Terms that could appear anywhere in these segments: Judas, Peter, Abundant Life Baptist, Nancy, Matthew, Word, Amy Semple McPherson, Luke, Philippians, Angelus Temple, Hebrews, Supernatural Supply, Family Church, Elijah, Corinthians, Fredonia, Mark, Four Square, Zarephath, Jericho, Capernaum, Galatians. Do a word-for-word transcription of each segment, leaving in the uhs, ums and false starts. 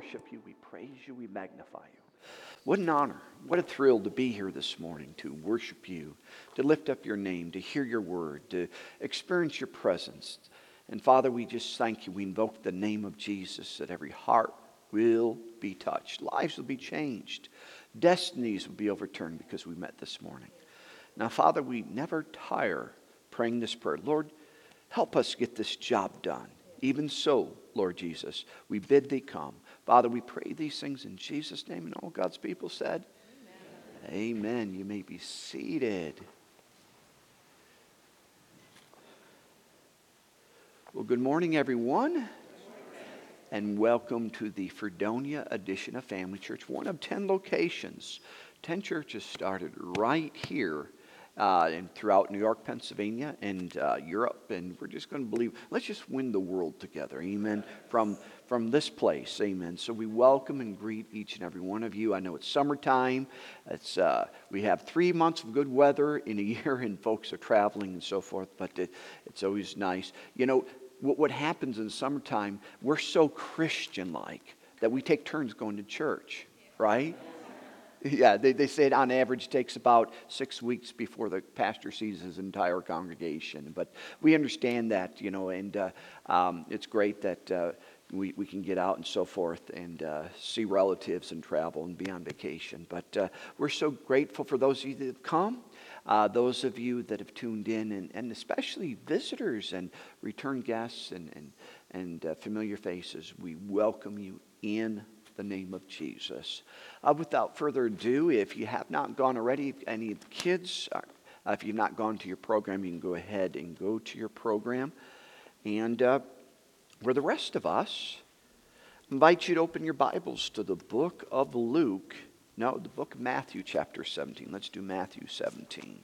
worship you, we praise you, we magnify you. What an honor, what a thrill to be here this morning, to worship you, to lift up your name, to hear your word, to experience your presence. And Father, we just thank you. We invoke the name of Jesus that every heart will be touched. Lives will be changed. Destinies will be overturned because we met this morning. Now, Father, we never tire praying this prayer. Lord, help us get this job done. Even so, Lord Jesus, we bid thee come. Father, we pray these things in Jesus' name. And all God's people said, amen. Amen. You may be seated. Well, good morning, everyone. Good morning. And welcome to the Fredonia edition of Family Church, one of ten locations. Ten churches started right here. Uh, and throughout New York, Pennsylvania, and uh, Europe, and we're just going to believe, let's just win the world together, amen, from from this place, amen. So we welcome and greet each and every one of you. I know it's summertime, it's uh, we have three months of good weather in a year, and folks are traveling and so forth, but it, it's always nice. You know, what, what happens in summertime, we're so Christian-like that we take turns going to church, right? Yeah, they, they say it on average takes about six weeks before the pastor sees his entire congregation. But we understand that, you know, and uh, um, it's great that uh, we, we can get out and so forth and uh, see relatives and travel and be on vacation. But uh, we're so grateful for those of you that have come, uh, those of you that have tuned in, and, and especially visitors and return guests and, and, and uh, familiar faces. We welcome you in the name of Jesus. Uh, without further ado, if you have not gone already, if any of the kids, are, uh, if you've not gone to your program, you can go ahead and go to your program. And uh, for the rest of us, I invite you to open your Bibles to the book of Luke. No, the book of Matthew, chapter seventeen. Let's do Matthew seventeen.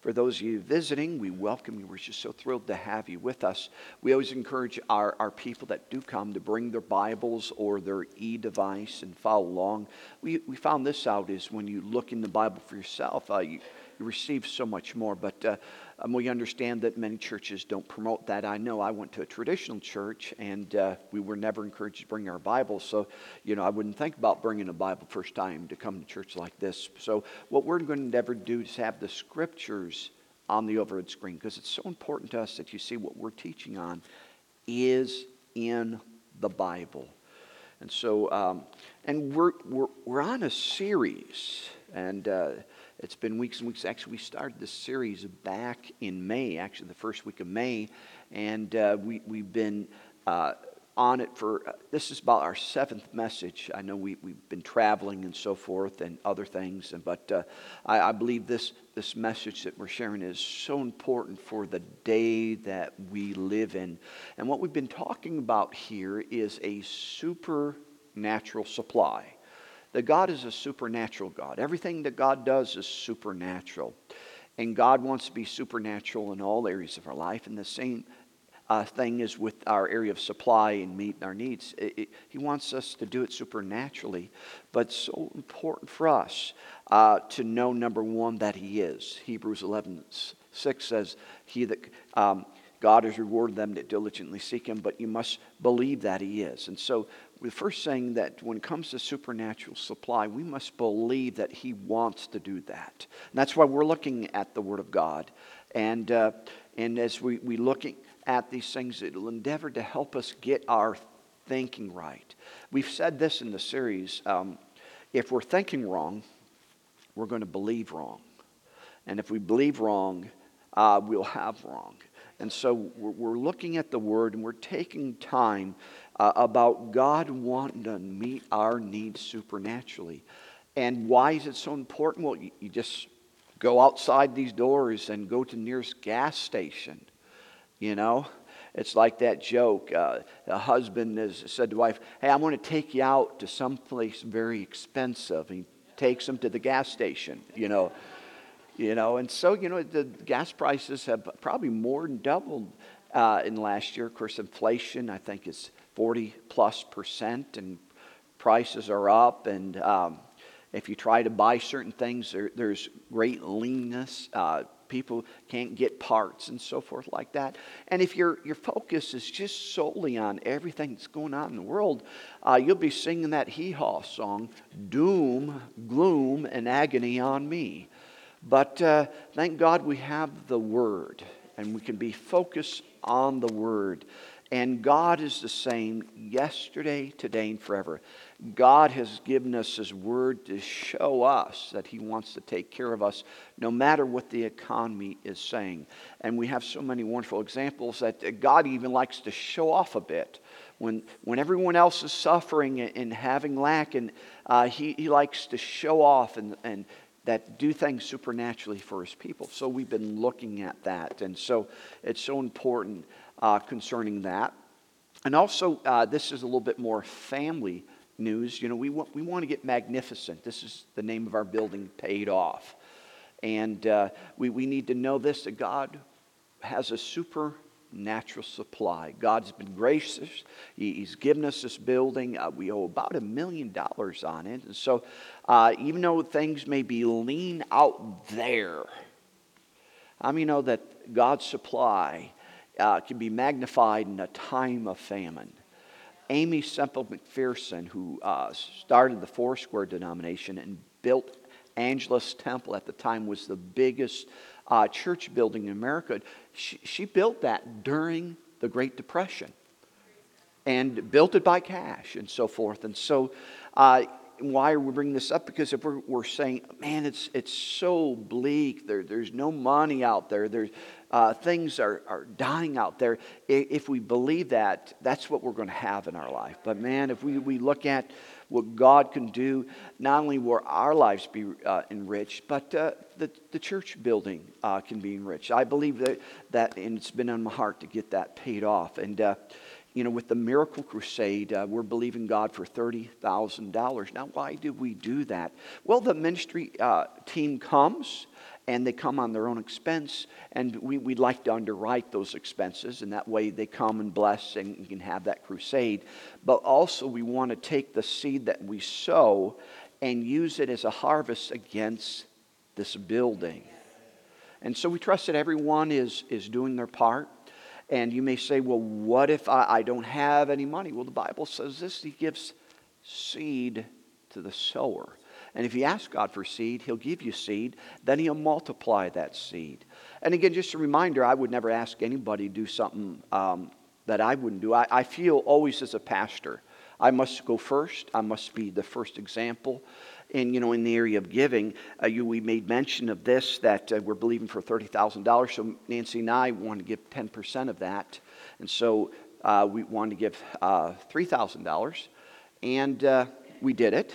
For those of you visiting, we welcome you. We're just so thrilled to have you with us. We always encourage our, our people that do come to bring their Bibles or their e-device and follow along. We we found this out is when you look in the Bible for yourself, uh, you, you receive so much more. But uh, um, we understand that many churches don't promote that. I know I went to a traditional church, and uh, we were never encouraged to bring our Bibles. So, you know, I wouldn't think about bringing a Bible first time to come to church like this. So what we're going to endeavor to do is have the scriptures on the overhead screen, because it's so important to us that you see what we're teaching on is in the Bible. And so, um, and we're, we're we're on a series, and uh, it's been weeks and weeks. Actually, we started this series back in May, actually the first week of May, and uh, we, we've been uh, on it for, uh, this is about our seventh message. I know we, we've been traveling and so forth and other things, and but uh, I, I believe this This message that we're sharing is so important for the day that we live in. And what we've been talking about here is a supernatural supply. That God is a supernatural God. Everything that God does is supernatural. And God wants to be supernatural in all areas of our life. And the same uh, thing is with our area of supply and meeting our needs. It, it, he wants us to do it supernaturally. But so important for us. Uh, to know, number one, that he is. Hebrews eleven six says, "He that um, God has rewarded them that diligently seek him," but you must believe that he is. And so the first thing that when it comes to supernatural supply, we must believe that he wants to do that. And that's why we're looking at the Word of God. And uh, and as we, we looking at these things, it will endeavor to help us get our thinking right. We've said this in the series, um, if we're thinking wrong, we're going to believe wrong. And if we believe wrong, uh, we'll have wrong. And so we're, we're looking at the Word, and we're taking time uh, about God wanting to meet our needs supernaturally. And why is it so important? Well, you, you just go outside these doors and go to the nearest gas station, you know. It's like that joke. Uh, a husband has said to the wife, "Hey, I want to take you out to someplace very expensive." And he takes them to the gas station, you know, you know, and so, you know, the gas prices have probably more than doubled uh, in the last year. Of course, inflation, I think, is forty plus percent, and prices are up. And um, if you try to buy certain things, there, there's great leanness. Uh, people can't get parts and so forth like that. And if your your focus is just solely on everything that's going on in the world, uh, you'll be singing that hee-haw song, doom, gloom, and agony on me. But uh, thank God we have the Word, and we can be focused on the Word. And God is the same yesterday, today, and forever. God has given us His Word to show us that He wants to take care of us no matter what the economy is saying. And we have so many wonderful examples that God even likes to show off a bit. When when everyone else is suffering and having lack, and uh, he, he likes to show off and and that do things supernaturally for His people. So we've been looking at that. And so it's so important. Uh, concerning that. And also, uh, this is a little bit more family news. You know, we want, we want to get magnificent. This is the name of our building, Paid Off. And uh, we, we need to know this, that God has a supernatural supply. God's been gracious. He, he's given us this building. Uh, we owe about a million dollars on it. And so, uh, even though things may be lean out there, I mean, you know that God's supply Uh, can be magnified in a time of famine. Amy Semple McPherson, who uh, started the Four Square denomination and built Angelus Temple at the time, was the biggest uh, church building in America. She, she built that during the Great Depression and built it by cash and so forth. And so, uh, why are we bringing this up? Because if we're, we're saying, man, it's it's so bleak. There, there's no money out there. There's Uh, things are, are dying out there. If we believe that, that's what we're going to have in our life. But man, if we, we look at what God can do, not only will our lives be uh, enriched, but uh, the, the church building uh, can be enriched. I believe that, that, and it's been on my heart to get that paid off. And, uh, you know, with the Miracle Crusade, uh, we're believing God for thirty thousand dollars. Now, why do we do that? Well, the ministry uh, team comes, and they come on their own expense, and we, we'd like to underwrite those expenses, and that way they come and bless, and you can have that crusade. But also we want to take the seed that we sow and use it as a harvest against this building. And so we trust that everyone is, is doing their part. And you may say, well, what if I, I don't have any money? Well, the Bible says this, He gives seed to the sower. And if you ask God for seed, He'll give you seed. Then He'll multiply that seed. And again, just a reminder, I would never ask anybody to do something um, that I wouldn't do. I, I feel always as a pastor, I must go first. I must be the first example. And, you know, in the area of giving, uh, you, we made mention of this, that uh, we're believing for thirty thousand dollars. So Nancy and I want to give ten percent of that. And so uh, we wanted to give uh, three thousand dollars. And uh, we did it.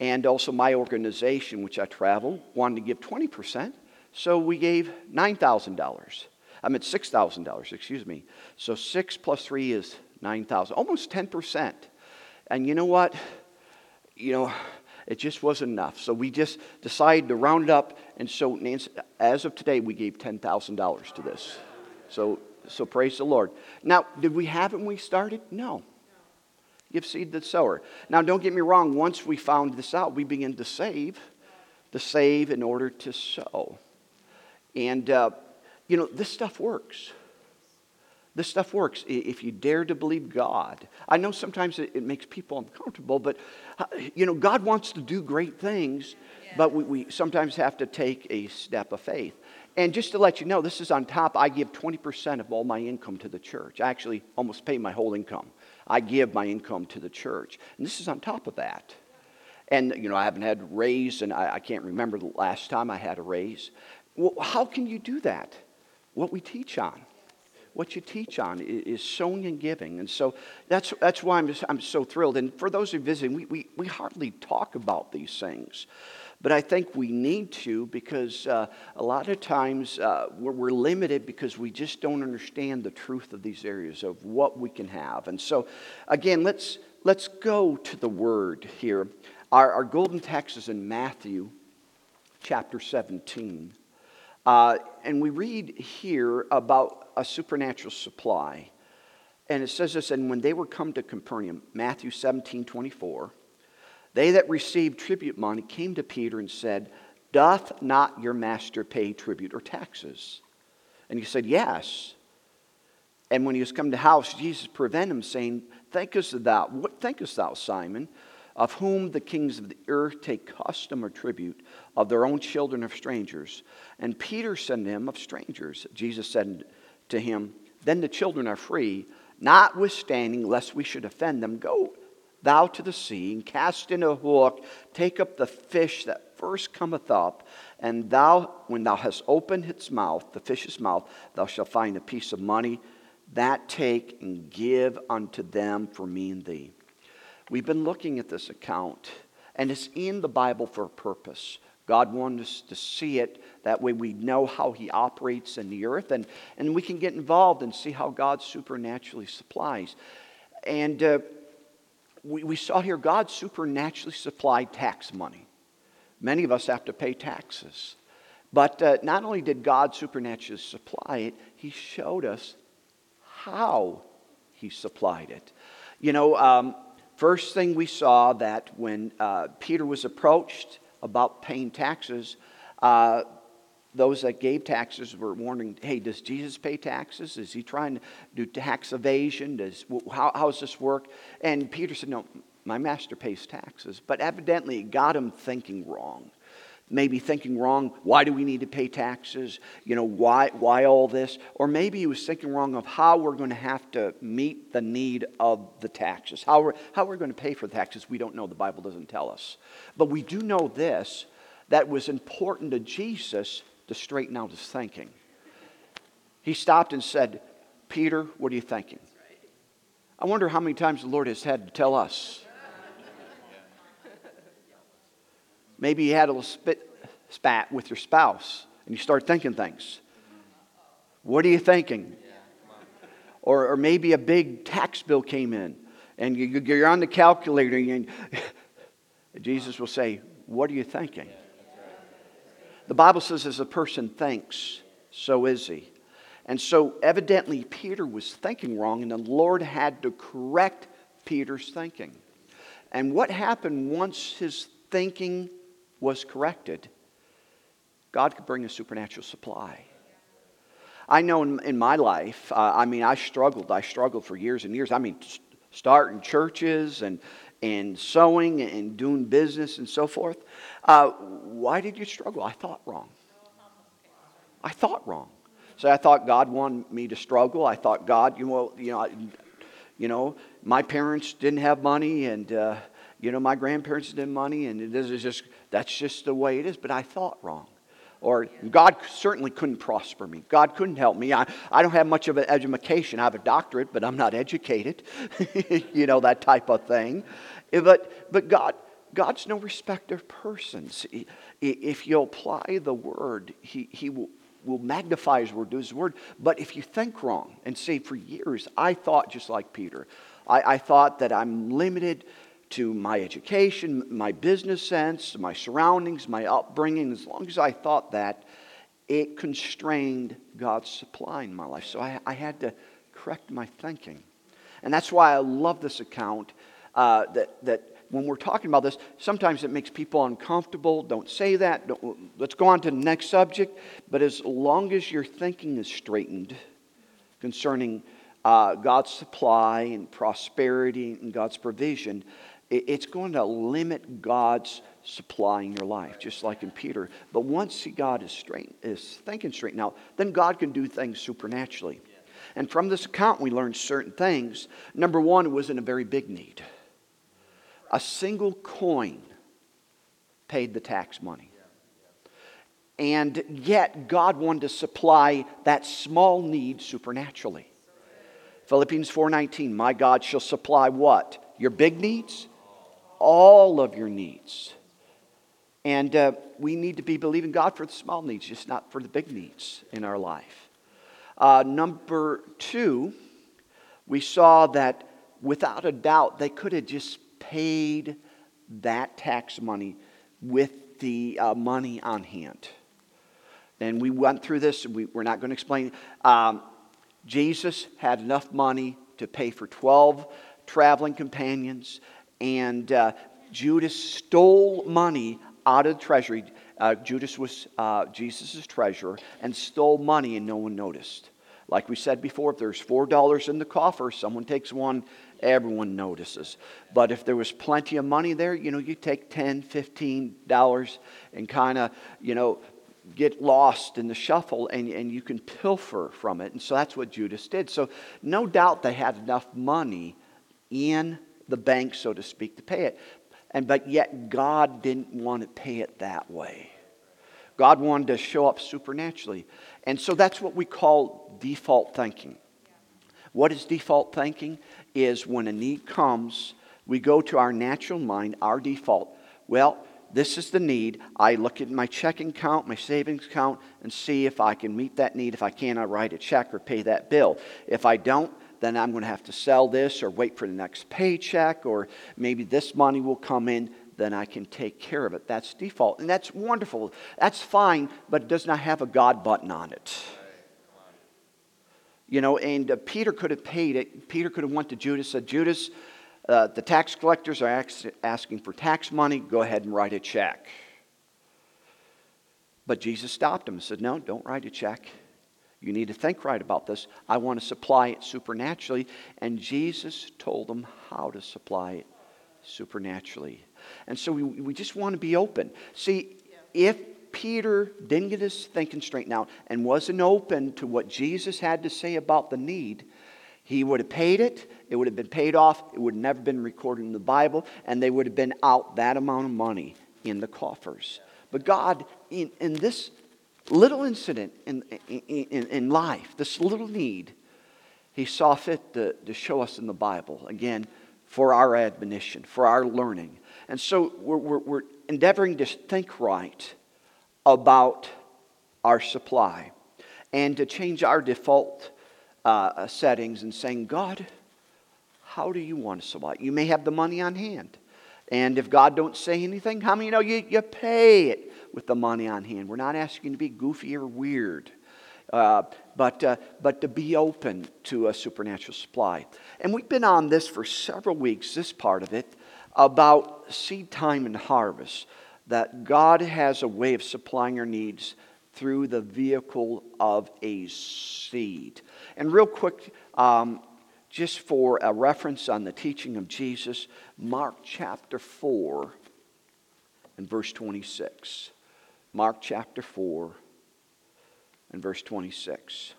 And also my organization, which I travel, wanted to give twenty percent. So we gave nine thousand dollars. I meant six thousand dollars, excuse me. So six plus three is nine thousand, almost ten percent. And you know what? You know, it just wasn't enough. So we just decided to round it up. And so Nancy, as of today, we gave ten thousand dollars to this. So, so praise the Lord. Now, did we have it when we started? No. Give seed to the sower. Now, don't get me wrong. Once we found this out, we began to save, to save in order to sow. And, uh, you know, this stuff works. This stuff works if you dare to believe God. I know sometimes it, it makes people uncomfortable, but, you know, God wants to do great things, yeah. but we, we sometimes have to take a step of faith. And just to let you know, this is on top. I give twenty percent of all my income to the church. I actually almost pay my whole income. I give my income to the church. And this is on top of that. And, you know, I haven't had a raise, and I, I can't remember the last time I had a raise. Well, how can you do that? What we teach on. What you teach on is sowing and giving. And so that's that's why I'm just, I'm so thrilled. And for those who are visiting, we, we, we hardly talk about these things. But I think we need to, because uh, a lot of times uh, we're, we're limited because we just don't understand the truth of these areas of what we can have. And so, again, let's let's go to the Word here. Our, our golden text is in Matthew chapter seventeen. Uh, and we read here about a supernatural supply. And it says this, and when they were come to Capernaum, Matthew seventeen twenty-four. They that received tribute money came to Peter and said, Doth not your master pay tribute or taxes? And he said, yes. And when he was come to house, Jesus prevented him, saying, Thinkest thou, what thinkest thou, Simon, of whom the kings of the earth take custom or tribute, of their own children or strangers? And Peter said to him, Of strangers. Jesus said to him, Then the children are free, notwithstanding, lest we should offend them. Go thou to the sea, and cast in a hook, take up the fish that first cometh up, and thou, when thou hast opened its mouth, the fish's mouth, thou shalt find a piece of money. That take and give unto them for me and thee. We've been looking at this account, and it's in the Bible for a purpose. God wanted us to see it. That way we know how he operates in the earth, and, and we can get involved and see how God supernaturally supplies. And uh, we, we saw here God supernaturally supplied tax money. Many of us have to pay taxes. But uh, not only did God supernaturally supply it, he showed us how he supplied it. You know, um, first thing we saw that when uh, Peter was approached about paying taxes, uh, those that gave taxes were wondering, hey, does Jesus pay taxes? Is he trying to do tax evasion? Does how, how does this work? And Peter said, no, my master pays taxes. But evidently it got him thinking wrong. Maybe thinking wrong, why do we need to pay taxes? You know, why why all this? Or maybe he was thinking wrong of how we're going to have to meet the need of the taxes. How we're, how we're going to pay for the taxes, we don't know. The Bible doesn't tell us. But we do know this, that was important to Jesus to straighten out his thinking. He stopped and said, Peter, what are you thinking? I wonder how many times the Lord has had to tell us. Maybe you had a little spit, spat with your spouse, and you start thinking things. What are you thinking? Or, or maybe a big tax bill came in, and you, you're on the calculator, and Jesus will say, what are you thinking? The Bible says as a person thinks, so is he. And so evidently Peter was thinking wrong, and the Lord had to correct Peter's thinking. And what happened once his thinking was corrected, God could bring a supernatural supply. I know in, in my life, uh, I mean, I struggled. I struggled for years and years. I mean, st- starting churches and and sewing and doing business and so forth. Uh, why did you struggle? I thought wrong. I thought wrong. So I thought God wanted me to struggle. I thought God, you know, you know, I, you know, my parents didn't have money, and uh, you know, my grandparents didn't have money, and this is just that's just the way it is. But I thought wrong. Or God certainly couldn't prosper me. God couldn't help me. I, I don't have much of an education. I have a doctorate, but I'm not educated. You know, that type of thing. But but God God's no respecter of persons. If you apply the word, He He will. will magnify his word, do his word. But if you think wrong, and say for years, I thought just like Peter. I, I thought that I'm limited to my education, my business sense, my surroundings, my upbringing. As long as I thought that, it constrained God's supply in my life. So I, I had to correct my thinking. And that's why I love this account, uh, that that when we're talking about this, sometimes it makes people uncomfortable. Don't say that. Don't, let's go on to the next subject. But as long as your thinking is straightened concerning uh, God's supply and prosperity and God's provision, it, it's going to limit God's supply in your life, just like in Peter. But once God is, straight, is thinking straightened out, then God can do things supernaturally. And from this account, we learned certain things. Number one, it was in a very big need. A single coin paid the tax money. And yet God wanted to supply that small need supernaturally. Philippians four nineteen, my God shall supply what? Your big needs? All of your needs. And uh, we need to be believing God for the small needs, just not for the big needs in our life. Uh, number two, we saw that without a doubt they could have just paid that tax money with the uh, money on hand. And we went through this. We, we're not going to explain. Um, Jesus had enough money to pay for twelve traveling companions. And uh, Judas stole money out of the treasury. Uh, Judas was uh, Jesus' treasurer and stole money and no one noticed. Like we said before, if there's four dollars in the coffer, someone takes one, everyone notices. But if there was plenty of money there, you know, you take ten dollars, fifteen dollars and kind of, you know, get lost in the shuffle, and, and you can pilfer from it. And so that's what Judas did. So no doubt they had enough money in the bank, so to speak, to pay it. And but yet God didn't want to pay it that way. God wanted to show up supernaturally. And so that's what we call default thinking. What is default thinking? Is when a need comes, we go to our natural mind, our default. Well, this is the need. I look at my checking account, my savings account, and see if I can meet that need. If I can, I write a check or pay that bill. If I don't, then I'm going to have to sell this or wait for the next paycheck, or maybe this money will come in, then I can take care of it. That's default. And that's wonderful. That's fine, but it does not have a God button on it. You know, and uh, Peter could have paid it. Peter could have went to Judas and said, Judas, Uh, the tax collectors are ax- asking for tax money. Go ahead and write a check. But Jesus stopped him and said, no, don't write a check. You need to think right about this. I want to supply it supernaturally. And Jesus told him how to supply it supernaturally. And so we, we just want to be open. See, if Peter didn't get his thinking straightened out and wasn't open to what Jesus had to say about the need, he would have paid it, it would have been paid off, it would have never been recorded in the Bible, and they would have been out that amount of money in the coffers. But God, in, in this little incident in, in, in life, this little need, he saw fit to, to show us in the Bible, again, for our admonition, for our learning. And so we're, we're, we're endeavoring to think right about our supply and to change our default Uh, settings and saying, God, how do you want to supply? You may have the money on hand. And if God don't say anything, how many know you, you pay it with the money on hand? We're not asking you to be goofy or weird, uh, but, uh, but to be open to a supernatural supply. And we've been on this for several weeks, this part of it, about seed time and harvest, that God has a way of supplying our needs through the vehicle of a seed. And real quick, um, just for a reference on the teaching of Jesus, Mark chapter four and verse twenty-six. Mark chapter four and verse twenty-six.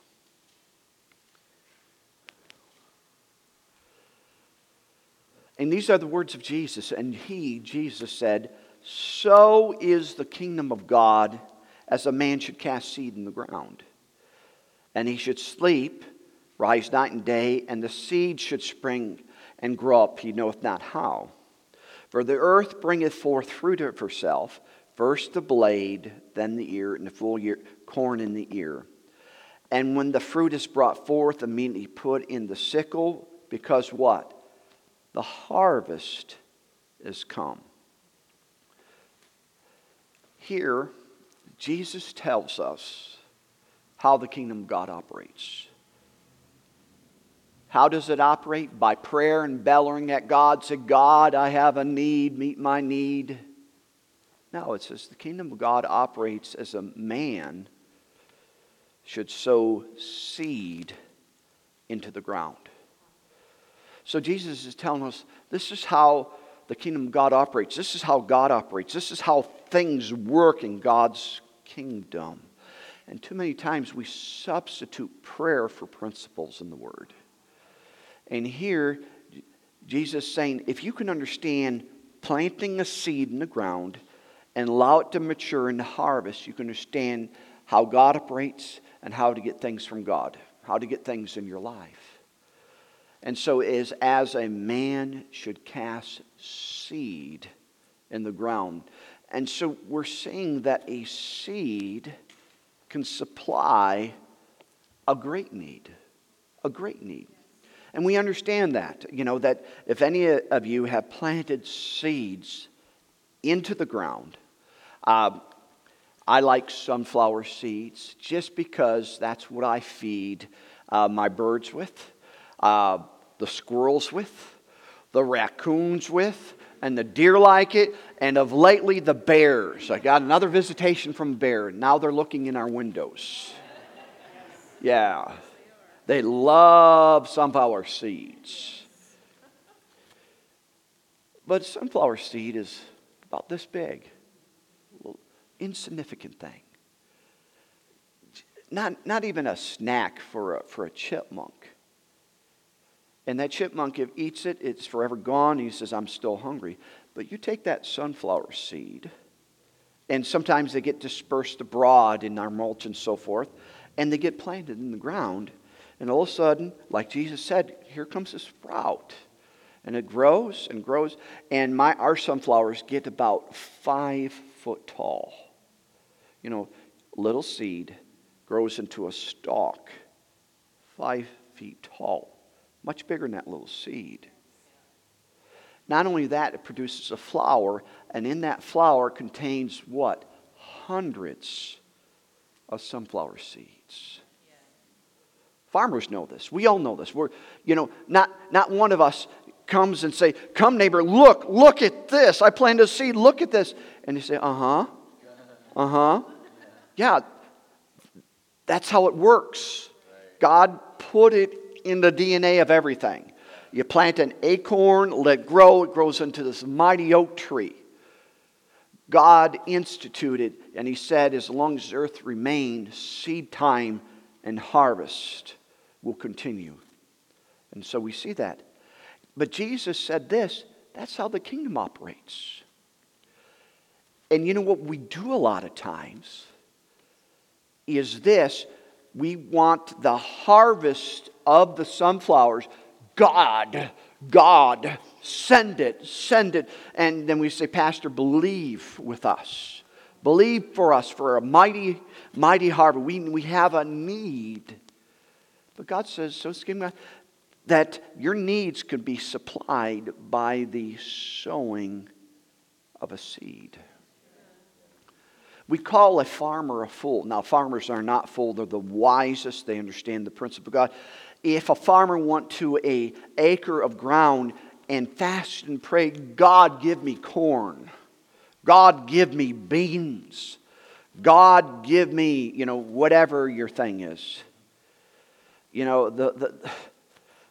And these are the words of Jesus. And he, Jesus, said, so is the kingdom of God as a man should cast seed in the ground. And he should sleep, rise night and day, and the seed should spring and grow up, he knoweth not how. For the earth bringeth forth fruit of herself, first the blade, then the ear, and the full ear, corn in the ear. And when the fruit is brought forth, immediately put in the sickle, because what? The harvest is come. Here, Jesus tells us how the kingdom of God operates. How does it operate? By prayer and bellowing at God. Say, God, I have a need. Meet my need. No, it says the kingdom of God operates as a man should sow seed into the ground. So Jesus is telling us this is how the kingdom of God operates. This is how God operates. This is how things work in God's kingdom. And too many times we substitute prayer for principles in the Word. And here, Jesus is saying, if you can understand planting a seed in the ground and allow it to mature and harvest, you can understand how God operates and how to get things from God, how to get things in your life. And so is as a man should cast seed in the ground. And so we're seeing that a seed can supply a great need, a great need. And we understand that, you know, that if any of you have planted seeds into the ground, uh, I like sunflower seeds just because that's what I feed uh, my birds with, uh, the squirrels with, the raccoons with, and the deer like it, and of lately the bears. I got another visitation from a bear. Now they're looking in our windows. Yeah. They love sunflower seeds. But sunflower seed is about this big. A little insignificant thing. Not, not even a snack for a, for a chipmunk. And that chipmunk, if it eats it, it's forever gone. He says, I'm still hungry. But you take that sunflower seed, and sometimes they get dispersed abroad in our mulch and so forth, and they get planted in the ground. And all of a sudden, like Jesus said, here comes a sprout. And it grows and grows. And my our sunflowers get about five foot tall. You know, little seed grows into a stalk, five feet tall. Much bigger than that little seed. Not only that, it produces a flower, and in that flower contains what? Hundreds of sunflower seeds. Yeah. Farmers know this. We all know this. We're, you know, not, not one of us comes and say, come neighbor, look, look at this. I planted a seed, look at this. And you say, uh-huh, uh-huh. Yeah, that's how it works. God put it in the D N A of everything. You plant an acorn, let it grow, it grows into this mighty oak tree. God instituted, and he said, as long as earth remained, seed time and harvest will continue. And so we see that. But Jesus said this, that's how the kingdom operates. And you know what we do a lot of times is this, we want the harvest of the sunflowers. God, God, send it, send it. And then we say, Pastor, believe with us. Believe for us for a mighty, mighty harvest. We, we have a need. But God says, so God, that your needs could be supplied by the sowing of a seed. We call a farmer a fool. Now, farmers are not fool. They're the wisest. They understand the principle of God. If a farmer went to an acre of ground and fast and pray, God, give me corn. God, give me beans. God, give me, you know, whatever your thing is. You know, the the,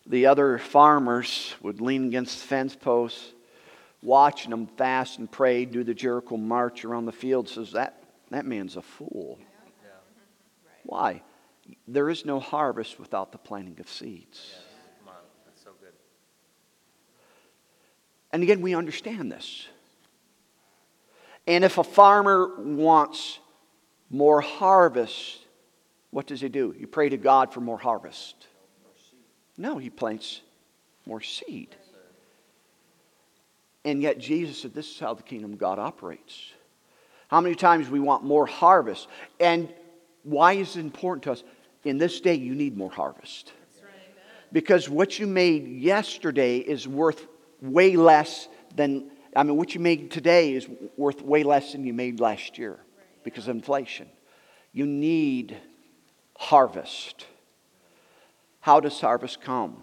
the other farmers would lean against the fence posts, watching them fast and pray, do the Jericho march around the field, says that that man's a fool. Yeah. Why? There is no harvest without the planting of seeds. Yes. Come on. That's so good. And again, we understand this. And if a farmer wants more harvest, what does he do? He prays to God for more harvest. No, he plants more seed. And yet Jesus said this is how the kingdom of God operates. How many times we want more harvest? And why is it important to us? In this day, you need more harvest. That's right. Because what you made yesterday is worth way less than, I mean, what you made today is worth way less than you made last year because of inflation. You need harvest. How does harvest come?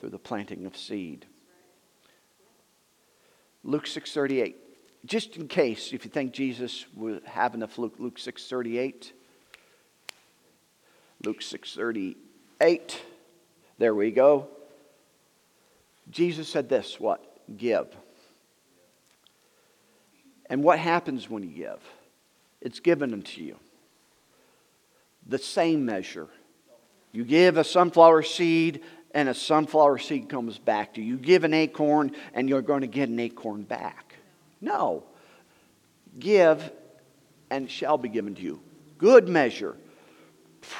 Through the planting of seed. Luke six thirty-eight. Just in case, if you think Jesus would have enough Luke, Luke six thirty-eight. Luke six thirty-eight. There we go. Jesus said this, what? Give. And what happens when you give? It's given unto you. The same measure. You give a sunflower seed, and a sunflower seed comes back to you. You give an acorn, and you're going to get an acorn back. No. Give, and it shall be given to you. Good measure.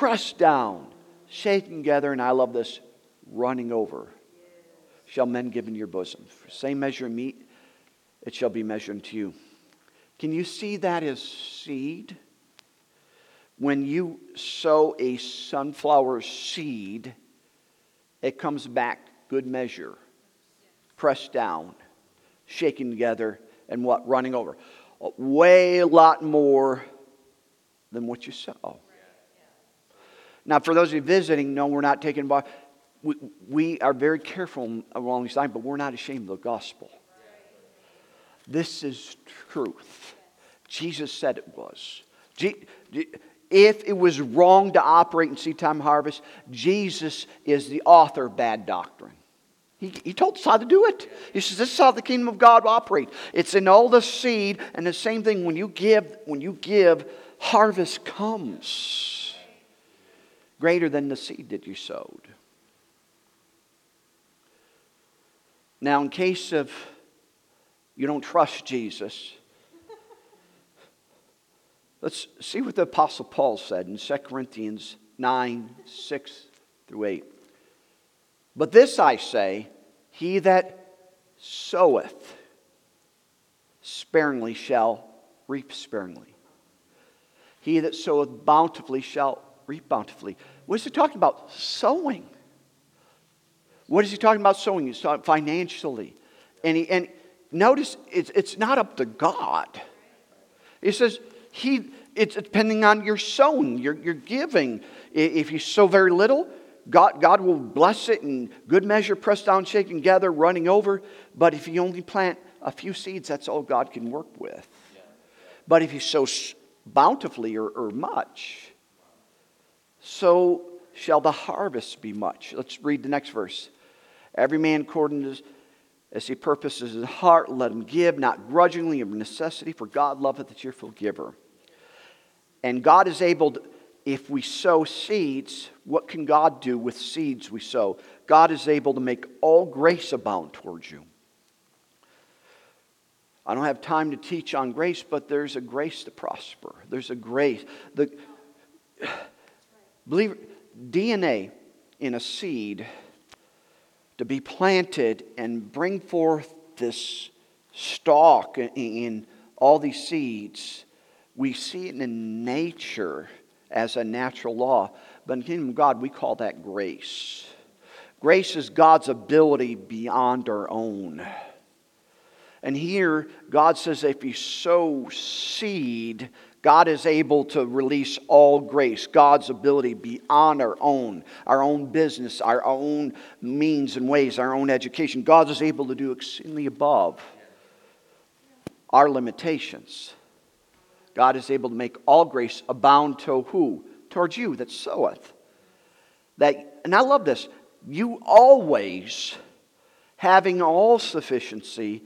Pressed down, shaken together, and I love this, running over. Shall men give in your bosom. For same measure of meat, it shall be measured unto you. Can you see that as seed? When you sow a sunflower seed, it comes back good measure, pressed down, shaken together, and what? Running over. A way a lot more than what you sow. Now, for those of you visiting, no, we're not taking... We, we are very careful along these lines, but we're not ashamed of the gospel. This is truth. Jesus said it was. If it was wrong to operate in seed time harvest, Jesus is the author of bad doctrine. He, he told us how to do it. He says, this is how the kingdom of God will operate. It's in all the seed, and the same thing when you give, when you give, harvest comes greater than the seed that you sowed. Now, in case of you don't trust Jesus, let's see what the Apostle Paul said in Second Corinthians nine, six through eight. But this I say, he that soweth sparingly shall reap sparingly. He that soweth bountifully shall reap bountifully. What is he talking about? Sowing. What is he talking about sowing? He's talking financially. And, he, and notice, it's, it's not up to God. He says, he, it's depending on your sowing, your, your giving. If you sow very little, God, God will bless it in good measure, pressed down, shaken, gather, running over. But if you only plant a few seeds, that's all God can work with. Yeah. But if you sow bountifully or, or much, so shall the harvest be much. Let's read the next verse. Every man according to his, as he purposes his heart, let him give, not grudgingly of necessity, for God loveth the cheerful giver. And God is able to, if we sow seeds, what can God do with seeds we sow? God is able to make all grace abound towards you. I don't have time to teach on grace, but there's a grace to prosper. There's a grace. The believe D N A in a seed to be planted and bring forth this stalk in all these seeds. We see it in nature as a natural law. But in the kingdom of God, we call that grace. Grace is God's ability beyond our own. And here, God says if you sow seed, God is able to release all grace, God's ability beyond our own, our own business, our own means and ways, our own education. God is able to do exceedingly above our limitations. God is able to make all grace abound to who? Towards you that soweth. That, and I love this. You always, having all sufficiency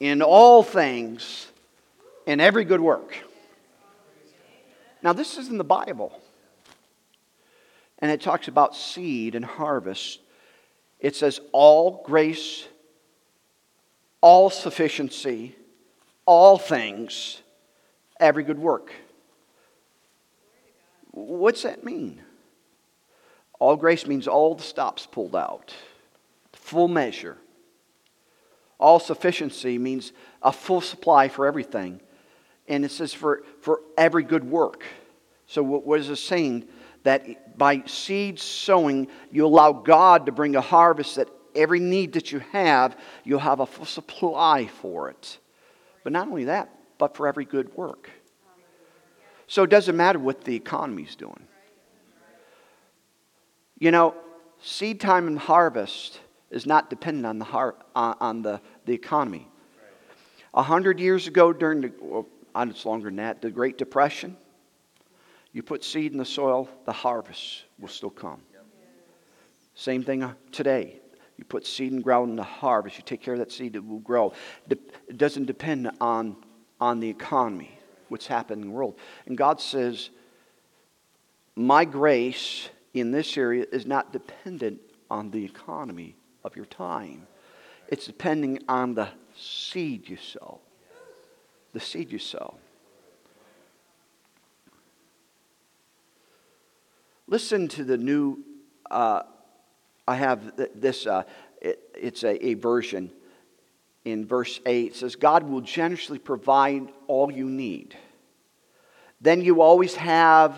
in all things, in every good work. Now, this is in the Bible. And it talks about seed and harvest. It says all grace, all sufficiency, all things, every good work. What's that mean? All grace means all the stops pulled out. Full measure. All sufficiency means a full supply for everything. And it says for, for every good work. So what, what is it saying? That by seed sowing, you allow God to bring a harvest that every need that you have, you'll have a full supply for it. But not only that, but for every good work. So it doesn't matter what the economy's doing. You know, seed time and harvest is not dependent on the har- on the, the economy. A hundred years ago during the... Well, it's longer than that, the Great Depression, you put seed in the soil, the harvest will still come. Yep. Same thing today. You put seed in the ground and the harvest, you take care of that seed, it will grow. It doesn't depend on, on the economy, what's happening in the world. And God says, my grace in this area is not dependent on the economy of your time. It's depending on the seed you sow. The seed you sow. Listen to the new. Uh, I have th- this. Uh, it, it's a, a version. In verse eight, it says, "God will generously provide all you need. Then you always have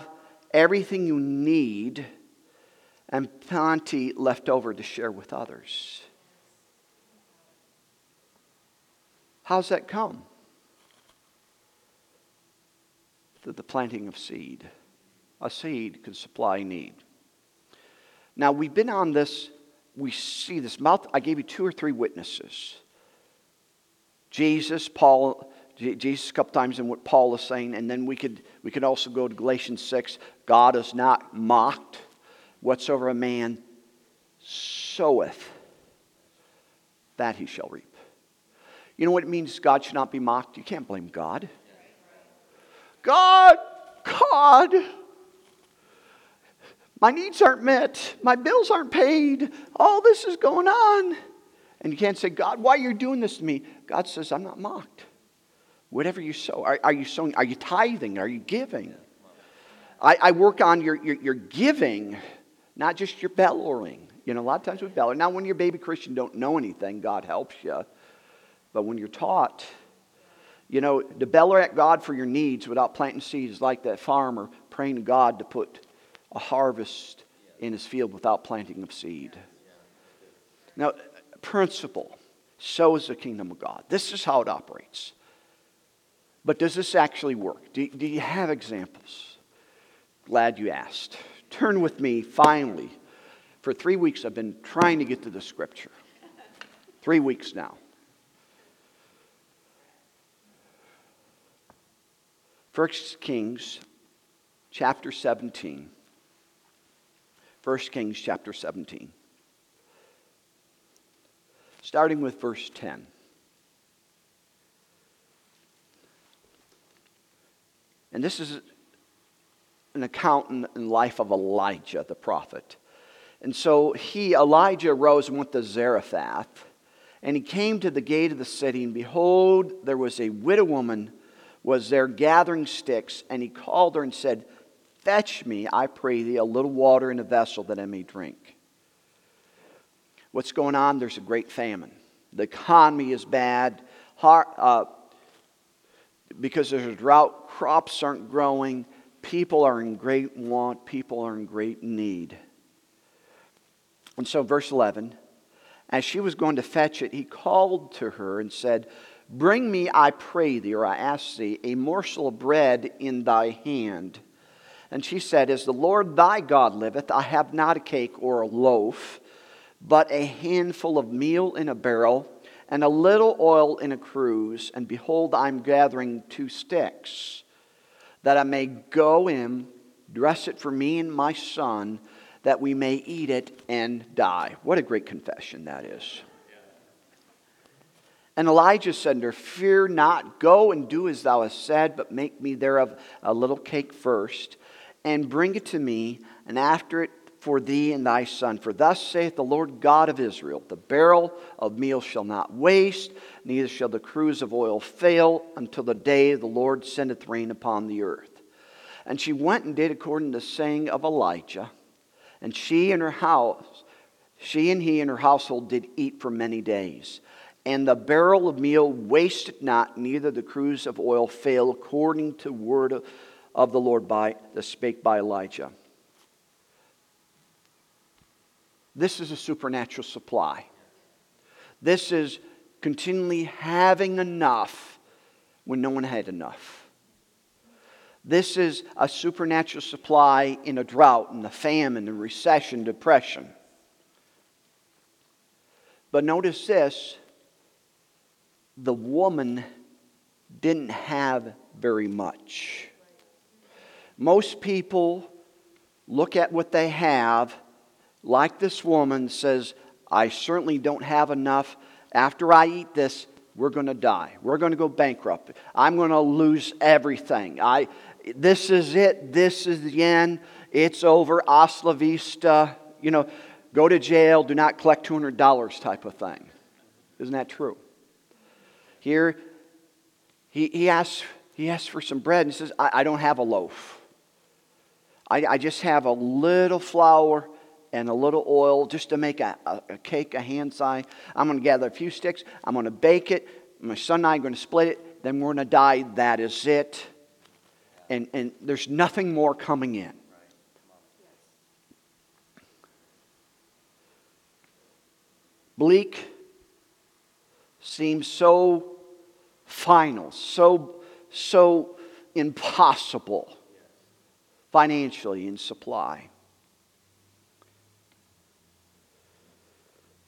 everything you need, and plenty left over to share with others." How's that come? The planting of seed. A seed can supply need. Now we've been on this, we see this mouth. I gave you two or three witnesses. Jesus, Paul, Jesus a couple times in what Paul is saying, and then we could we could also go to Galatians six. God is not mocked. Whatsoever a man soweth, that he shall reap. You know what it means God should not be mocked? You can't blame God. God, God, my needs aren't met. My bills aren't paid. All this is going on. And you can't say, God, why are you doing this to me? God says, I'm not mocked. Whatever you sow, are, are you sowing? Are you tithing? Are you giving? I, I work on your, your, your giving, not just your bellowing. You know, a lot of times we bellow. Now, when you're a baby Christian, don't know anything, God helps you. But when you're taught, you know, to bellow at God for your needs without planting seeds is like that farmer praying to God to put a harvest in his field without planting of seed. Now, principle. So is the kingdom of God. This is how it operates. But does this actually work? Do, do you have examples? Glad you asked. Turn with me, finally. For three weeks I've been trying to get to the scripture. Three weeks now. First Kings chapter seventeen. First Kings chapter seventeen. Starting with verse ten. And this is an account in the life of Elijah the prophet. And so he, Elijah, arose and went to Zarephath. And he came to the gate of the city, and behold, there was a widow woman was there gathering sticks. And he called her and said, Fetch me, I pray thee, a little water in a vessel that I may drink. What's going on? There's a great famine. The economy is bad. Uh, because there's a drought, crops aren't growing. People are in great want. People are in great need. And so verse eleven, as she was going to fetch it, he called to her and said, Bring me, I pray thee, or I ask thee, a morsel of bread in thy hand. And she said, As the Lord thy God liveth, I have not a cake or a loaf, but a handful of meal in a barrel, and a little oil in a cruse, and behold, I am gathering two sticks, that I may go in, dress it for me and my son, that we may eat it and die. What a great confession that is. And Elijah said unto her, Fear not, go and do as thou hast said, but make me thereof a little cake first, and bring it to me, and after it, for thee and thy son. For thus saith the Lord God of Israel, The barrel of meal shall not waste, neither shall the cruse of oil fail, until the day the Lord sendeth rain upon the earth. And she went and did according to the saying of Elijah, and she and her house, she and he and her household did eat for many days. And the barrel of meal wasted not, neither the cruse of oil fail, according to the word of the Lord by that spake by Elijah. This is a supernatural supply. This is continually having enough when no one had enough. This is a supernatural supply in a drought, in a famine, in recession, depression. But notice this, the woman didn't have very much. Most people look at what they have. Like this woman says, I certainly don't have enough. After I eat this, we're going to die. We're going to go bankrupt. I'm going to lose everything. I, this is it. This is the end. It's over. Hasta la vista. You know, go to jail. Do not collect two hundred dollars type of thing. Isn't that true? Here, he, he, asks, he asks for some bread and says, I, I don't have a loaf. I, I just have a little flour and a little oil just to make a, a, a cake, a hand size. I'm going to gather a few sticks. I'm going to bake it. My son and I are going to split it. Then we're going to die. That is it. And, and there's nothing more coming in. Bleak seems so final, so, so impossible financially in supply.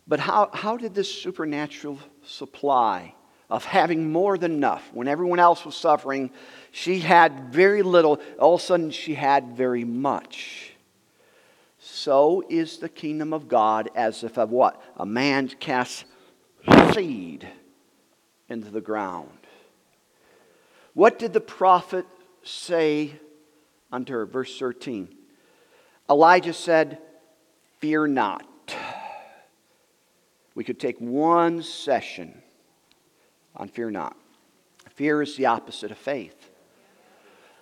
But how, how did this supernatural supply of having more than enough. When everyone else was suffering, she had very little. All of a sudden, she had very much. So is the kingdom of God, as if of what? A man casts seed into the ground. What did the prophet say unto her? Verse thirteen. Elijah said, "Fear not." We could take one session on fear not. Fear is the opposite of faith.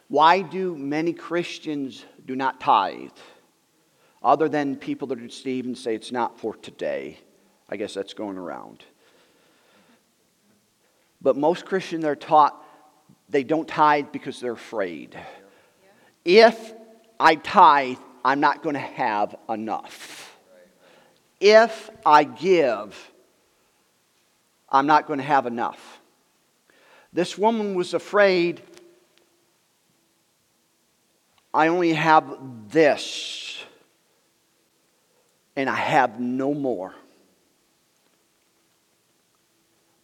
Why do many Christians do not tithe? Other than people that are deceived and say it's not for today. I guess that's going around. But most Christians are taught they don't tithe because they're afraid. If I tithe, I'm not going to have enough. If I give, I'm not going to have enough. This woman was afraid. I only have this, and I have no more.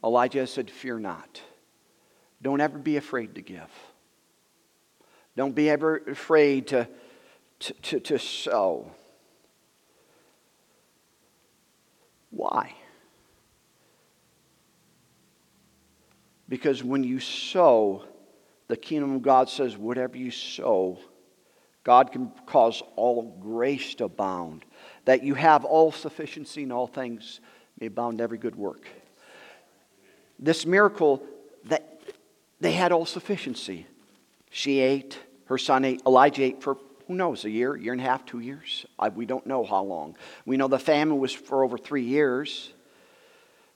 Elijah said, "Fear not." Don't ever be afraid to give. Don't be ever afraid to, to, to, to sow. Why? Because when you sow, the kingdom of God says whatever you sow, God can cause all grace to abound, that you have all sufficiency in all things, may abound every good work. This miracle that they had all sufficiency. She ate, her son ate, Elijah ate for, who knows, a year, year and a half, two years? I, we don't know how long. We know the famine was for over three years.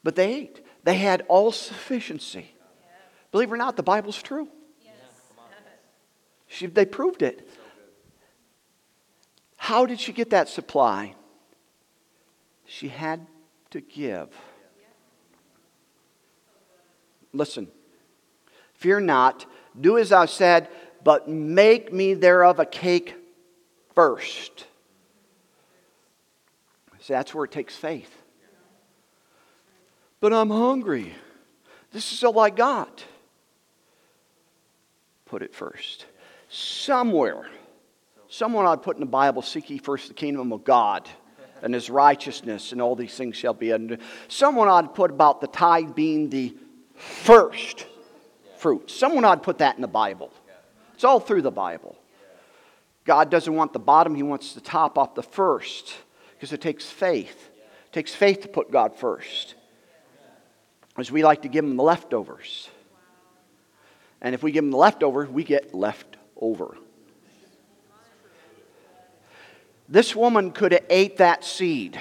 But they ate. They had all sufficiency. Yeah. Believe it or not, the Bible's true. Yes. Yeah. She, they proved it. So how did she get that supply? She had to give. Yeah. Listen. Fear not. Do as I said, but make me thereof a cake first. See, that's where it takes faith. But I'm hungry. This is all I got. Put it first. Somewhere, someone ought to put in the Bible, seek ye first the kingdom of God and his righteousness, and all these things shall be under. Someone ought to put about the tithe being the first fruit. Someone ought to put that in the Bible. It's all through the Bible. God doesn't want the bottom. He wants the top off the first. Because it takes faith. It takes faith to put God first. Because we like to give him the leftovers. And if we give him the leftovers, we get left over. This woman could have ate that seed.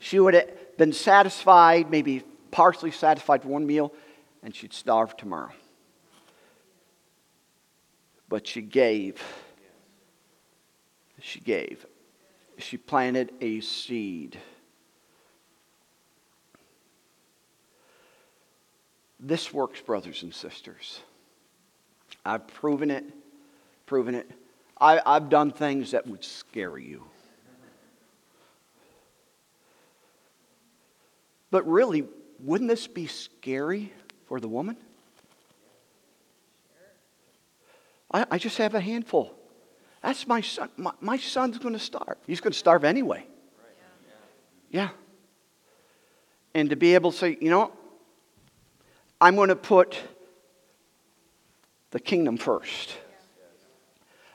She would have been satisfied, maybe partially satisfied for one meal, and she'd starve tomorrow. But she gave. She gave. She planted a seed. This works, brothers and sisters. I've proven it. Proven it. I, I've done things that would scare you. But really, wouldn't this be scary? For the woman? I, I just have a handful. That's my son. My, my son's going to starve. He's going to starve anyway. Yeah. And to be able to say, you know, I'm going to put the kingdom first.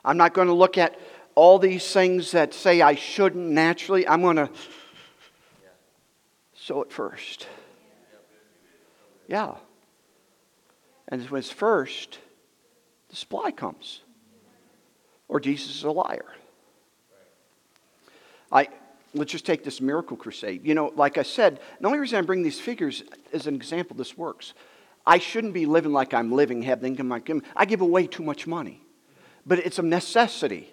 I'm not going to look at all these things that say I shouldn't naturally. I'm going to sow it first. Yeah. And when it's first, the supply comes. Or Jesus is a liar. I Let's just take this miracle crusade. You know, like I said, the only reason I bring these figures as an example this works. I shouldn't be living like I'm living, have the income I give. I give away too much money. But it's a necessity.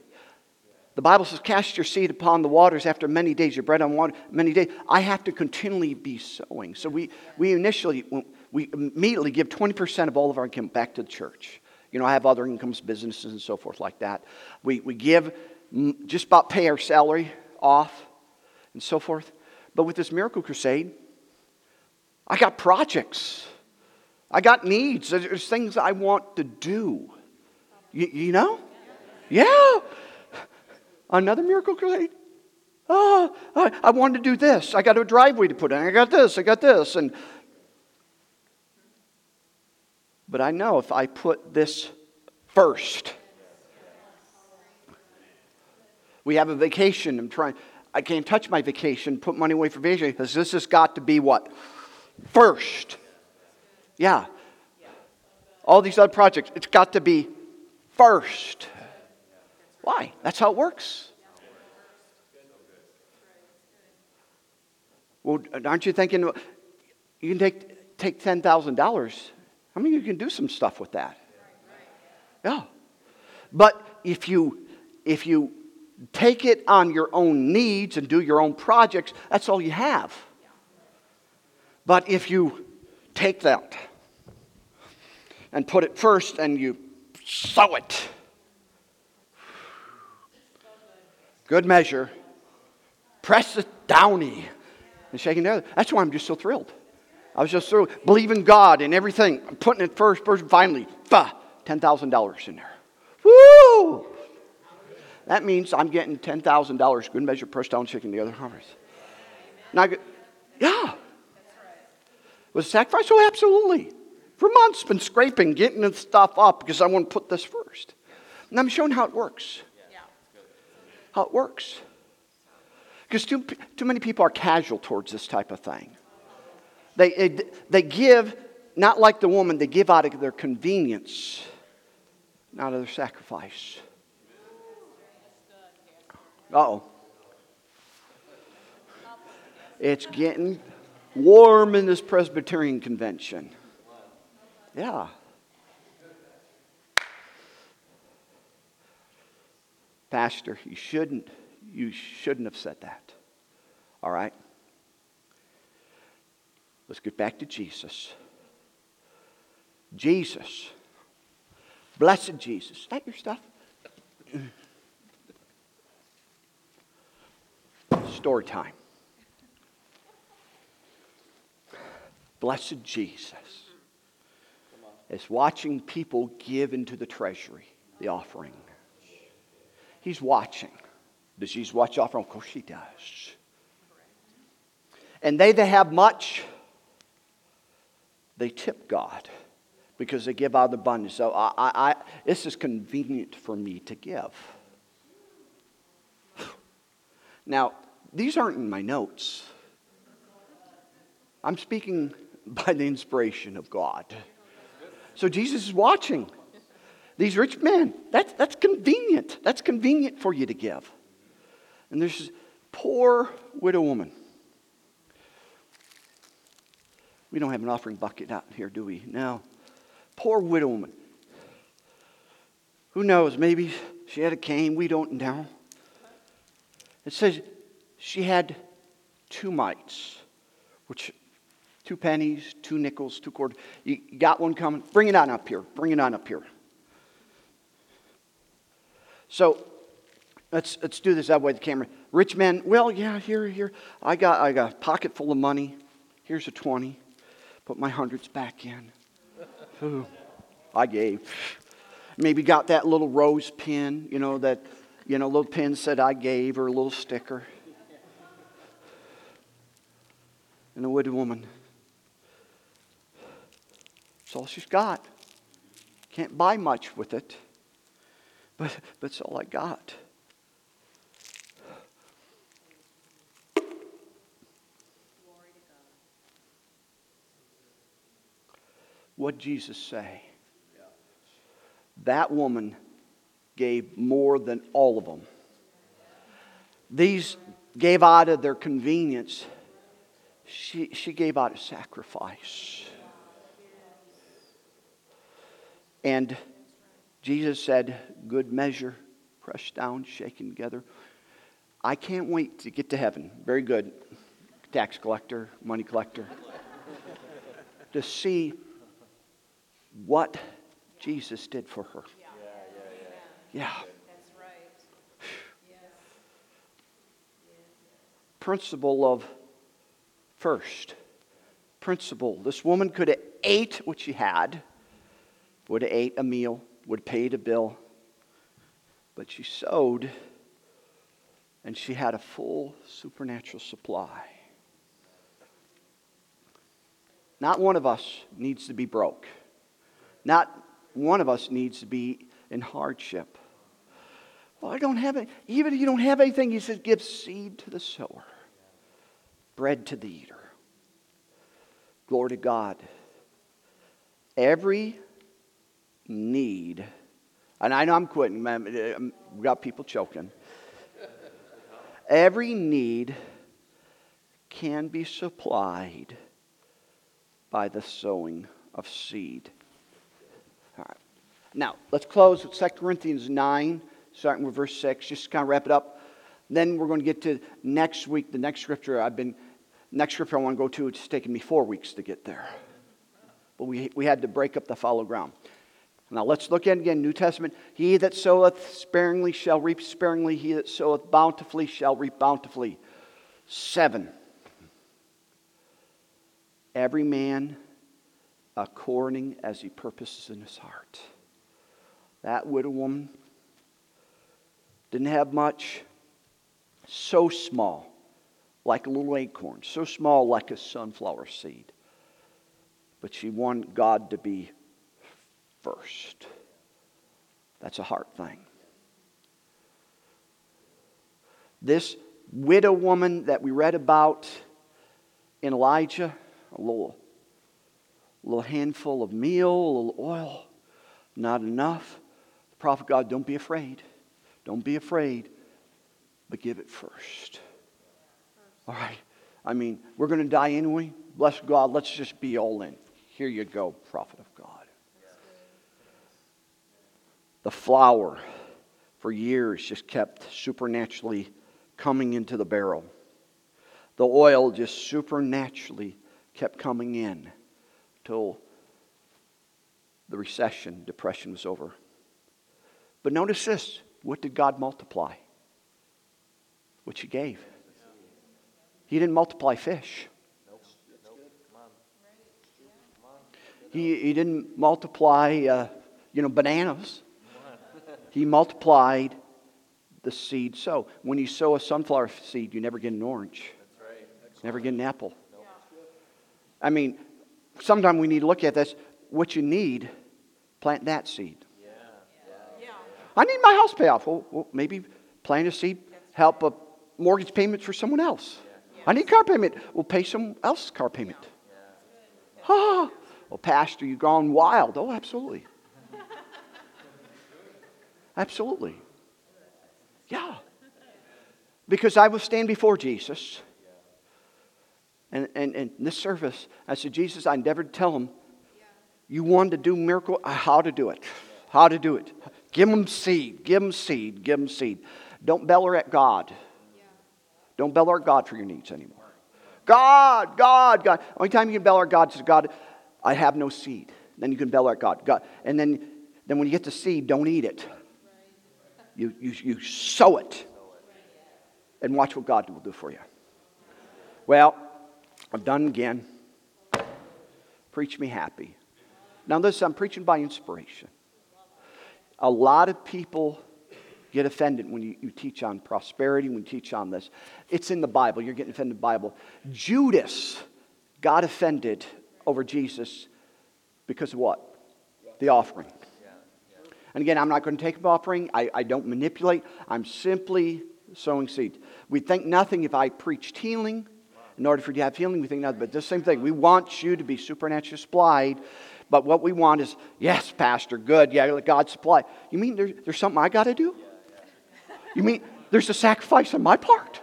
The Bible says, cast your seed upon the waters after many days, your bread on water, many days. I have to continually be sowing. So we, we initially... We immediately give twenty percent of all of our income back to the church. You know, I have other incomes, businesses, and so forth like that. We we give, just about pay our salary off and so forth. But with this Miracle Crusade, I got projects. I got needs. There's things I want to do. You, you know? Yeah. Another miracle created. Oh, I, I wanted to do this. I got a driveway to put in. I got this. I got this. And But I know if I put this first. We have a vacation. I'm trying. I can't touch my vacation. Put money away for vacation. Because this has got to be what? First. Yeah. All these other projects. It's got to be first. Why? That's how it works. Well, aren't you thinking you can take take ten thousand dollars? I mean, you can do some stuff with that. Yeah. But if you if you take it on your own needs and do your own projects, that's all you have. But if you take that and put it first and you sow it, good measure, press it downy, and shaking the other. That's why I'm just so thrilled. I was just thrilled. Believing God in everything. I'm putting it first, first, finally, ten thousand dollars in there. Woo! That means I'm getting ten thousand dollars. Good measure, pressed down, shaking the other. Now, yeah. Was it sacrifice? Oh, absolutely. For months, been scraping, getting the stuff up because I want to put this first. And I'm showing how it works. How it works. Because too too many people are casual towards this type of thing. They, they they give, not like the woman, they give out of their convenience, not of their sacrifice. Uh-oh. It's getting warm in this Presbyterian convention. Yeah. Pastor, you shouldn't. You shouldn't have said that. All right? Let's get back to Jesus. Jesus. Blessed Jesus. Is that your stuff? Story time. Blessed Jesus is watching people give into the treasury, the offering. He's watching. Does Jesus watch offering? Of course he does. And they that have much, they tip God because they give out of the abundance. So I, I, I, this is convenient for me to give. Now, these aren't in my notes. I'm speaking by the inspiration of God. So Jesus is watching. These rich men, that's, that's convenient. That's convenient for you to give. And there's this poor widow woman. We don't have an offering bucket out here, do we? No. Poor widow woman. Who knows? Maybe she had a cane. We don't know. It says she had two mites, which two pennies, two nickels, two quarters. You got one coming? Bring it on up here. Bring it on up here. So. Let's let's do this that way. The camera. Rich man. Well, yeah. Here, here. I got I got a pocket full of money. Here's a twenty. Put my hundreds back in. Ooh, I gave. Maybe got that little rose pin. You know that. You know, little pin said I gave, or a little sticker. And a widow woman. That's all she's got. Can't buy much with it. But but it's all I got. What did Jesus say? That woman gave more than all of them. These gave out of their convenience. She, she gave out of sacrifice. And Jesus said, good measure, pressed down, shaken together. I can't wait to get to heaven. Very good. Tax collector, money collector. To see what Jesus did for her. Yeah. Yeah, yeah, yeah. Yeah. That's right. Yes. Principle of first. Principle. This woman could have ate what she had, would have ate a meal, would have paid a bill, but she sowed, and she had a full supernatural supply. Not one of us needs to be broke. Not one of us needs to be in hardship. Well, I don't have any. Even if you don't have anything, he says, give seed to the sower, bread to the eater. Glory to God. Every need, and I know I'm quitting, man. We've got people choking. Every need can be supplied by the sowing of seed. All right. Now, let's close with Second Corinthians nine, starting with verse six, just to kind of wrap it up. Then we're going to get to next week, the next scripture I've been, next scripture I want to go to, it's taken me four weeks to get there. But we, we had to break up the fallow ground. Now let's look at again, New Testament. He that soweth sparingly shall reap sparingly. He that soweth bountifully shall reap bountifully. Seven. Every man according as he purposes in his heart. That widow woman didn't have much. So small, like a little acorn. So small, like a sunflower seed. But she wanted God to be first. That's a heart thing. This widow woman that we read about in Elijah, a little, a little handful of meal, a little oil, not enough. The prophet of God, don't be afraid. Don't be afraid, but give it first. All right. I mean, we're going to die anyway. Bless God. Let's just be all in. Here you go, prophet of God. The flour for years just kept supernaturally coming into the barrel. The oil just supernaturally kept coming in till the recession, depression was over. But notice this. What did God multiply? What you gave. He didn't multiply fish. He, he didn't multiply, uh, you know, bananas. He multiplied the seed. So when you sow a sunflower seed, you never get an orange. That's right. Excellent. Never get an apple. Nope. Yeah. I mean, sometimes we need to look at this. What you need, plant that seed. Yeah. Yeah. Yeah. I need my house paid off. Well, well, maybe plant a seed, help a mortgage payments for someone else. Yeah. I need car payment. We'll pay someone else's car payment. Yeah. Oh, well, Pastor, you've gone wild. Oh, absolutely. Absolutely. Yeah. Because I will stand before Jesus. And, and, and in this service, I said, Jesus, I endeavored to tell him, you wanted to do miracle, how to do it. How to do it. Give him seed. Give him seed. Give him seed. Don't beller at God. Don't beller at God for your needs anymore. God, God, God. Only time you can beller at God is, God, I have no seed. Then you can beller at God. God. And then, then when you get the seed, don't eat it. You, you, you sow it and watch what God will do for you. Well, I'm done again. Preach me happy. Now listen, I'm preaching by inspiration. A lot of people get offended when you, you teach on prosperity, when you teach on this. It's in the Bible. You're getting offended in the Bible. Judas got offended over Jesus because of what? The offering. And again, I'm not going to take an offering. I, I don't manipulate. I'm simply sowing seeds. We think nothing if I preached healing. In order for you to have healing, we think nothing. But the same thing. We want you to be supernaturally supplied. But what we want is, yes, Pastor, good. Yeah, let God supply. You mean there's, there's something I got to do? You mean there's a sacrifice on my part?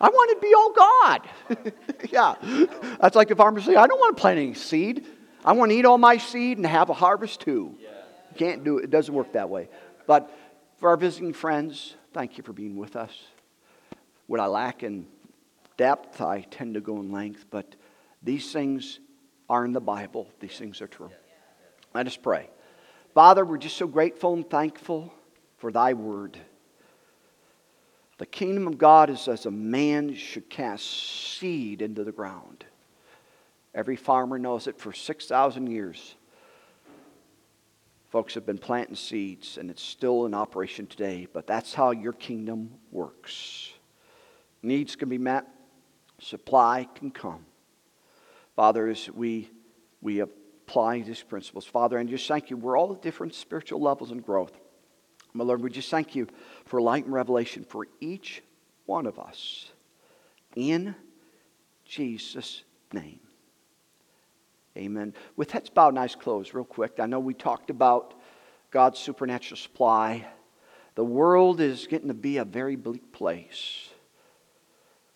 I want to be all God. Yeah. That's like a farmer saying, I don't want to plant any seed. I want to eat all my seed and have a harvest too. Yeah. Can't do it. It doesn't work that way. But for our visiting friends, thank you for being with us. What I lack in depth, I tend to go in length, but these things are in the Bible. These things are true. Let us pray. Father, we're just so grateful and thankful for thy word. The kingdom of God is as a man should cast seed into the ground. Every farmer knows it for six thousand years. Folks have been planting seeds, and it's still in operation today, but that's how your kingdom works. Needs can be met. Supply can come. Father, as we, we apply these principles, Father, and just thank you. We're all at different spiritual levels and growth. My Lord, we just thank you for light and revelation for each one of us. In Jesus' name. Amen. With heads bowed and eyes closed, real quick. I know we talked about God's supernatural supply. The world is getting to be a very bleak place.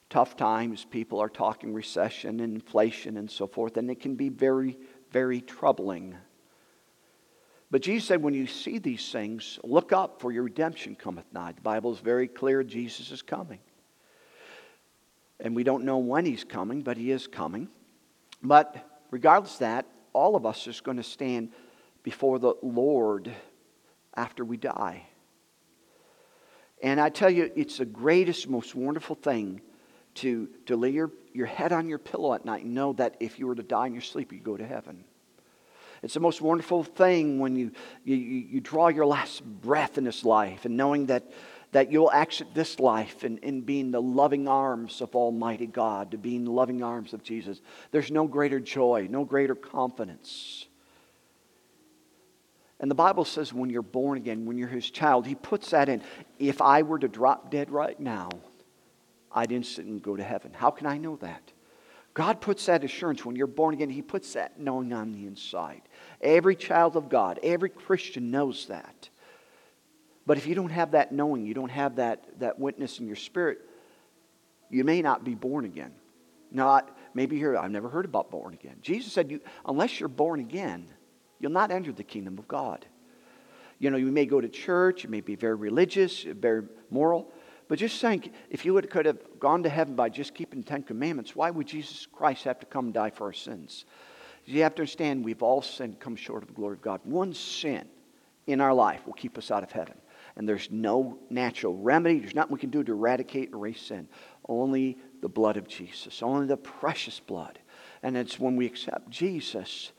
Tough times, people are talking recession and inflation and so forth, and it can be very, very troubling. But Jesus said, when you see these things, look up, for your redemption cometh nigh. The Bible is very clear, Jesus is coming. And we don't know when he's coming, but he is coming. But regardless of that, all of us is going to stand before the Lord after we die. And I tell you, it's the greatest, most wonderful thing to, to lay your, your head on your pillow at night and know that if you were to die in your sleep, you'd go to heaven. It's the most wonderful thing when you, you, you draw your last breath in this life and knowing that, that you'll exit this life and, and be in the loving arms of Almighty God, to be in the loving arms of Jesus. There's no greater joy, no greater confidence. And the Bible says when you're born again, when you're his child, he puts that in. If I were to drop dead right now, I'd instantly go to heaven. How can I know that? God puts that assurance when you're born again. He puts that knowing on the inside. Every child of God, every Christian knows that. But if you don't have that knowing, you don't have that, that witness in your spirit, you may not be born again. Not maybe here, I've never heard about born again. Jesus said, you, unless you're born again, you'll not enter the kingdom of God. You know, you may go to church, you may be very religious, very moral, but just think, if you would, could have gone to heaven by just keeping the Ten Commandments, why would Jesus Christ have to come and die for our sins? You have to understand, we've all sinned, come short of the glory of God. One sin in our life will keep us out of heaven. And there's no natural remedy. There's nothing we can do to eradicate and erase sin. Only the blood of Jesus. Only the precious blood. And it's when we accept Jesus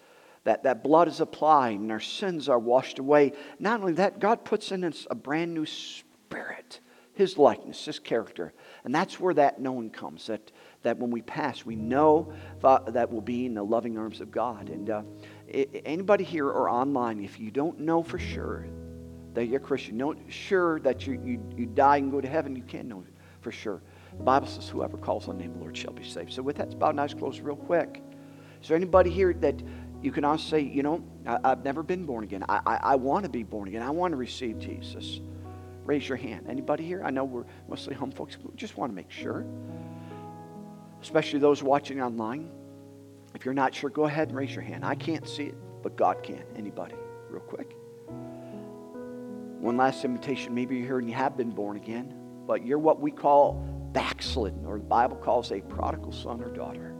that that blood is applied and our sins are washed away. Not only that, God puts in us a brand new spirit. His likeness, his character. And that's where that knowing comes. That that when we pass, we know that we'll be in the loving arms of God. And uh, anybody here or online, if you don't know for sure that you're Christian, know sure that you, you you die and go to heaven, you can know for sure. The Bible says, whoever calls on the name of the Lord shall be saved. So with that, it's about nice close real quick. Is there anybody here that you can also say, you know, I, I've never been born again. I, I, I want to be born again. I want to receive Jesus. Raise your hand. Anybody here? I know we're mostly home folks, but we just want to make sure. Especially those watching online. If you're not sure, go ahead and raise your hand. I can't see it, but God can. Anybody? Real quick. One last invitation. Maybe you're here and you have been born again, but you're what we call backslidden, or the Bible calls a prodigal son or daughter.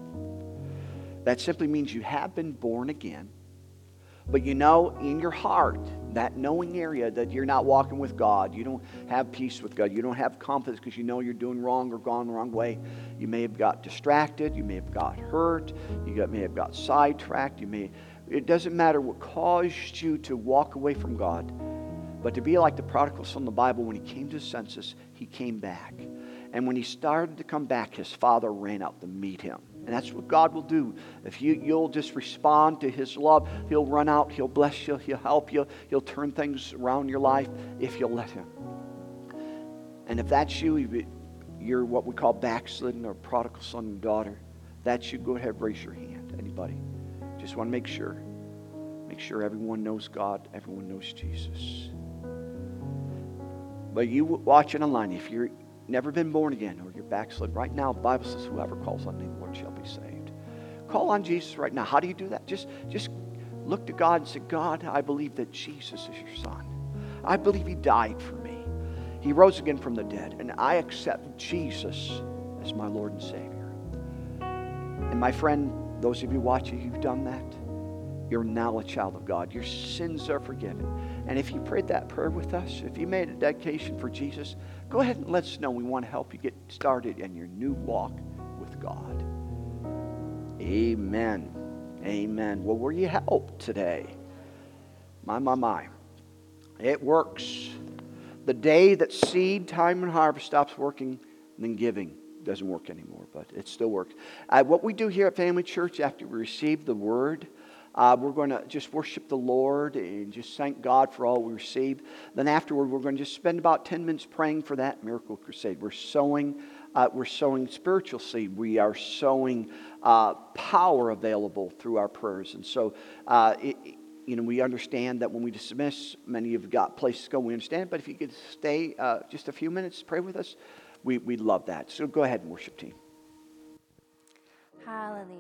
That simply means you have been born again, but you know in your heart, that knowing area, that you're not walking with God. You don't have peace with God. You don't have confidence because you know you're doing wrong or gone the wrong way. You may have got distracted. You may have got hurt. You may have got sidetracked. You may. It doesn't matter what caused you to walk away from God. But to be like the prodigal son in the Bible, when he came to his senses, he came back. And when he started to come back, his father ran out to meet him. And that's what God will do. If you, you'll just respond to his love, he'll run out, he'll bless you, he'll help you, he'll turn things around in your life if you'll let him. And if that's you, you're what we call backslidden or prodigal son and daughter, that's you, go ahead, raise your hand. Anybody? Just want to make sure. Make sure everyone knows God, everyone knows Jesus. But you watching online, if you've never been born again or you're backslid, right now, the Bible says whoever calls on the name of the Lord shall be saved. Call on Jesus right now. How do you do that? Just, just look to God and say, God, I believe that Jesus is your son. I believe he died for me. He rose again from the dead, and I accept Jesus as my Lord and Savior. And my friend, those of you watching, you've done that. You're now a child of God. Your sins are forgiven. And if you prayed that prayer with us, if you made a dedication for Jesus, go ahead and let us know. We want to help you get started in your new walk with God. Amen. Amen. Well, were you helped today? My, my, my. It works. The day that seed, time, and harvest stops working, then giving doesn't work anymore, but it still works. Uh, what we do here at Family Church after we receive the word, uh, we're going to just worship the Lord and just thank God for all we receive. Then afterward, we're going to just spend about ten minutes praying for that miracle crusade. We're sowing Uh, we're sowing spiritual seed. We are sowing uh, power available through our prayers. And so, uh, it, you know, we understand that when we dismiss, many of you have got places to go. We understand. But if you could stay uh, just a few minutes, pray with us, we, we'd love that. So go ahead and worship team. Hallelujah.